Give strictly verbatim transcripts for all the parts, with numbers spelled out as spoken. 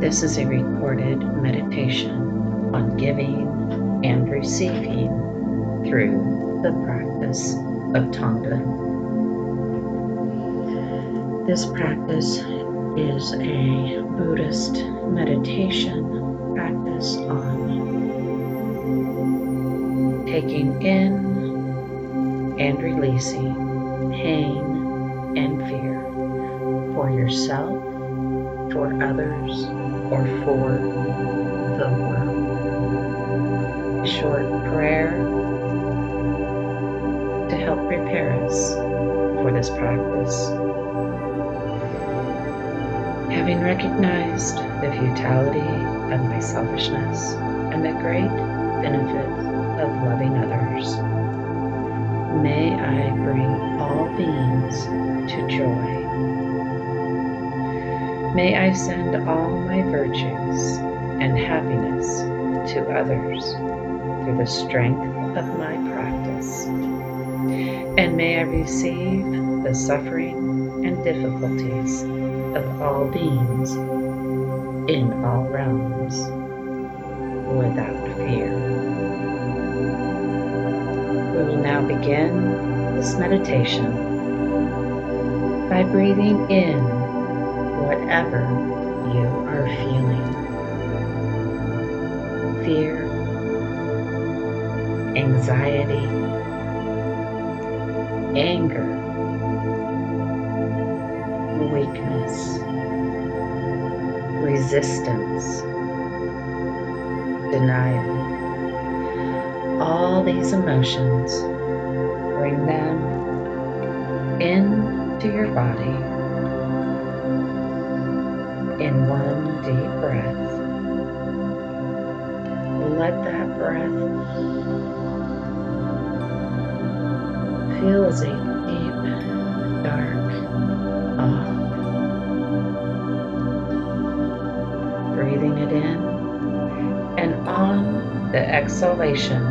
This is a recorded meditation on giving and receiving through the practice of Tonglen. This practice is a Buddhist meditation practice on taking in and releasing pain and fear for yourself, for others, or for the world. A short prayer to help prepare us for this practice. Having recognized the futility of my selfishness and the great benefit of loving others, may I bring all beings to joy. May I send all my virtues and happiness to others through the strength of my practice, and may I receive the suffering and difficulties of all beings in all realms without fear. We will now begin this meditation by breathing in whatever you are feeling: fear, anxiety, anger, weakness, resistance, denial. All these emotions, bring them into your body in one deep breath. Let that breath feel as a deep, dark awe. Breathing it in, and on the exhalation,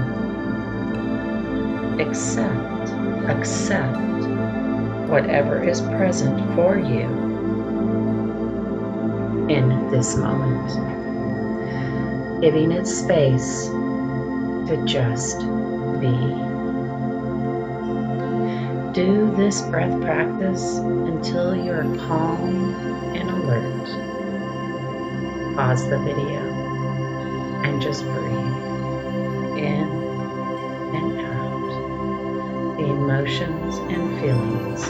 accept, accept whatever is present for you in this moment, giving it space to just be. Do this breath practice until you are calm and alert. Pause the video and just breathe in and out the emotions and feelings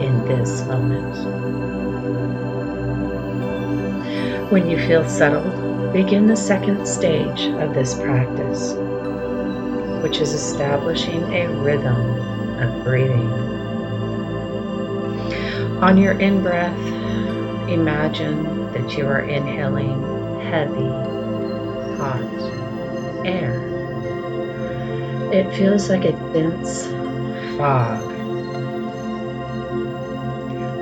in this moment. When you feel settled, begin the second stage of this practice, which is establishing a rhythm of breathing. On your in-breath, imagine that you are inhaling heavy, hot air. It feels like a dense fog.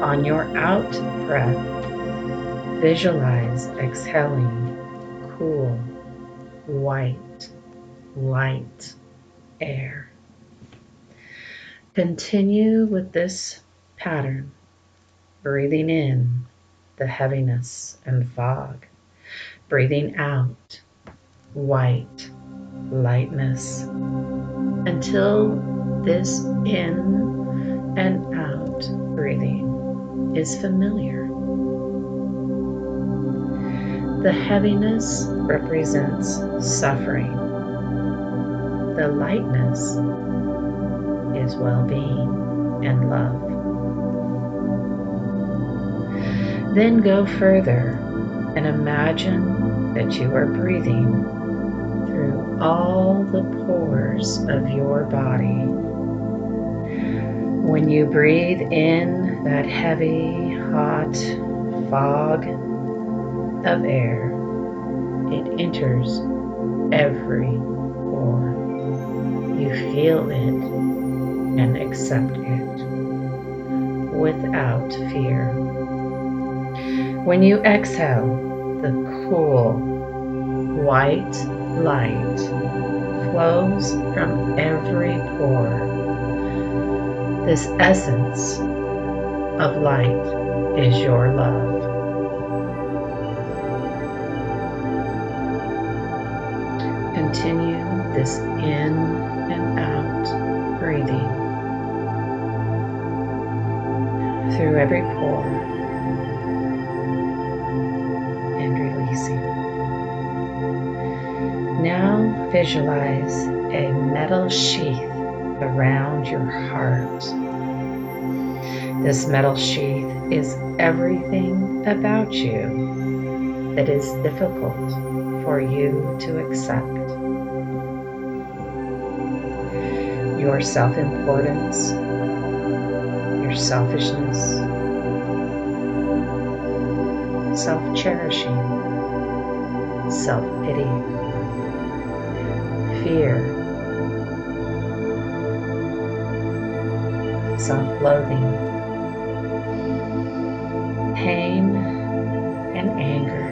On your out-breath, visualize exhaling cool, white, light air. Continue with this pattern, breathing in the heaviness and fog, breathing out white lightness, until this in and out breathing is familiar. The heaviness represents suffering. The lightness is well-being and love. Then go further and imagine that you are breathing through all the pores of your body. When you breathe in that heavy, hot fog of air, it enters every pore. You feel it and accept it without fear. When you exhale, the cool, white light flows from every pore. This essence of light is your love. continue this in and out breathing through every pore and releasing. Now visualize a metal sheath around your heart. This metal sheath is everything about you that is difficult for you to accept. Your self-importance, your selfishness, self-cherishing, self-pity, fear, self-loathing, pain, and anger.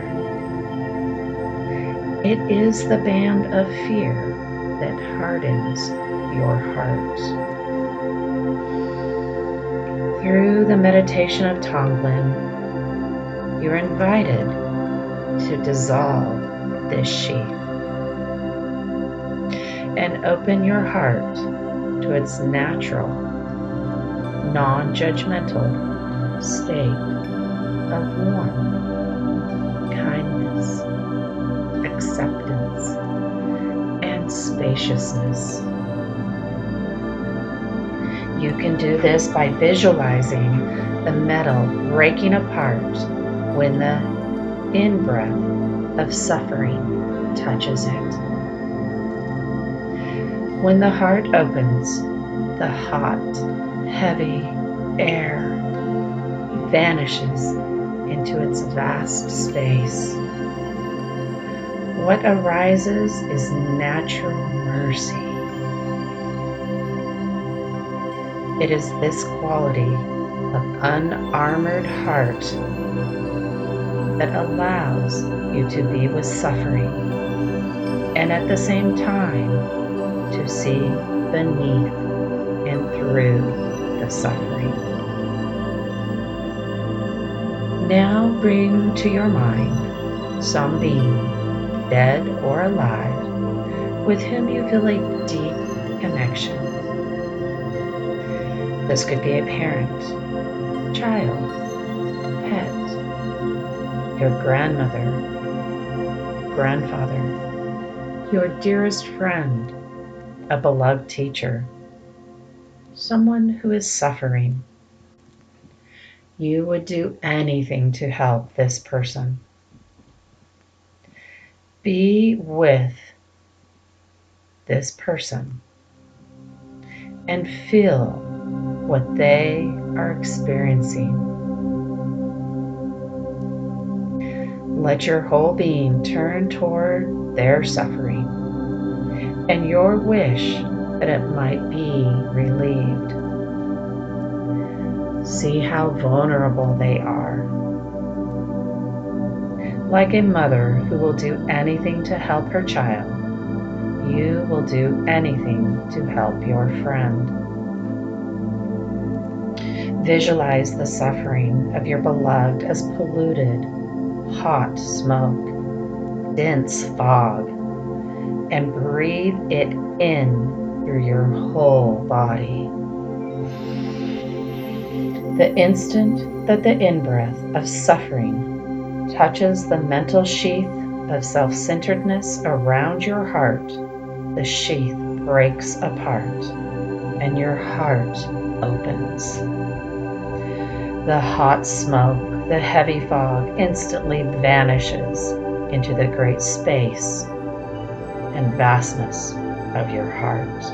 It is the band of fear that hardens your heart. Through the meditation of Tonglen, you're invited to dissolve this sheath and open your heart to its natural, non-judgmental state of warmth, kindness, acceptance, and spaciousness. You can do this by visualizing the metal breaking apart when the in-breath of suffering touches it. When the heart opens, the hot, heavy air vanishes into its vast space. What arises is natural mercy. It is this quality of unarmored heart that allows you to be with suffering and at the same time to see beneath and through the suffering. Now bring to your mind some being, dead or alive, with whom you feel a deep connection. This could be a parent, child, pet, your grandmother, grandfather, your dearest friend, a beloved teacher, someone who is suffering. You would do anything to help this person. Be with this person and feel what they are experiencing. Let your whole being turn toward their suffering and your wish that it might be relieved. See how vulnerable they are. Like a mother who will do anything to help her child, you will do anything to help your friend. Visualize the suffering of your beloved as polluted, hot smoke, dense fog, and breathe it in through your whole body. The instant that the in-breath of suffering touches the mental sheath of self-centeredness around your heart, the sheath breaks apart and your heart opens. The hot smoke, the heavy fog instantly vanishes into the great space and vastness of your heart.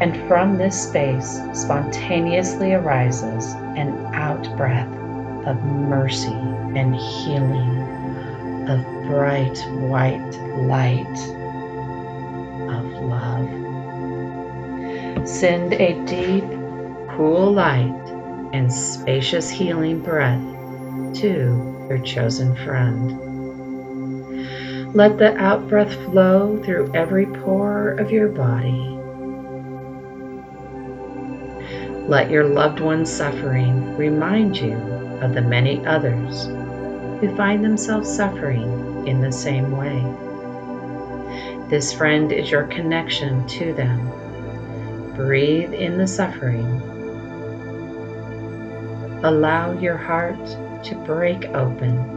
And from this space spontaneously arises an out-breath of mercy and healing, of bright white light, of love. Send a deep, cool light and spacious healing breath to your chosen friend. Let the out-breath flow through every pore of your body. Let your loved one's suffering remind you of the many others who find themselves suffering in the same way. This friend is your connection to them. Breathe in the suffering. Allow your heart to break open.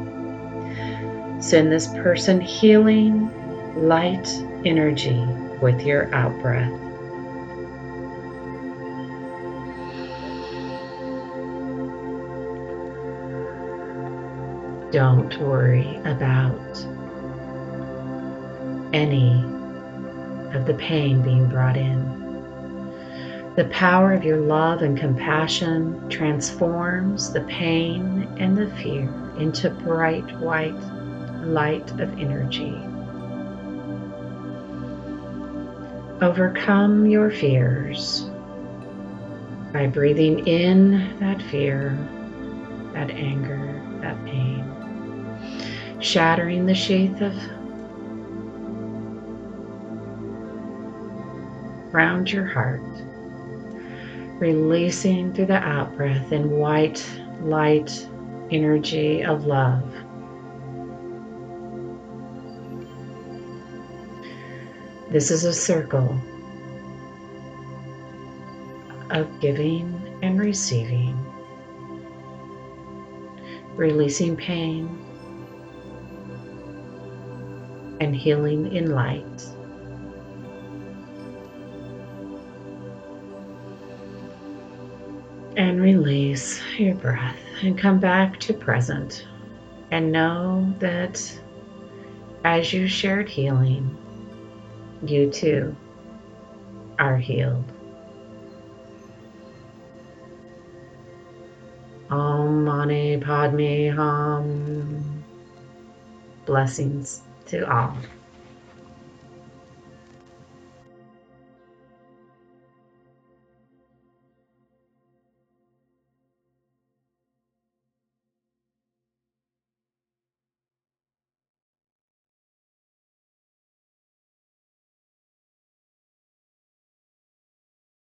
Send this person healing, light energy with your out-breath. Don't worry about any of the pain being brought in. The power of your love and compassion transforms the pain and the fear into bright white light of energy. Overcome your fears by breathing in that fear, that anger, that pain, shattering the sheath of around your heart. Releasing through the out-breath in white light energy of love. This is a circle of giving and receiving, releasing pain and healing in light. And release your breath and come back to present, and know that as you shared healing, you too are healed. Om Mani Padme Hum. Blessings to all.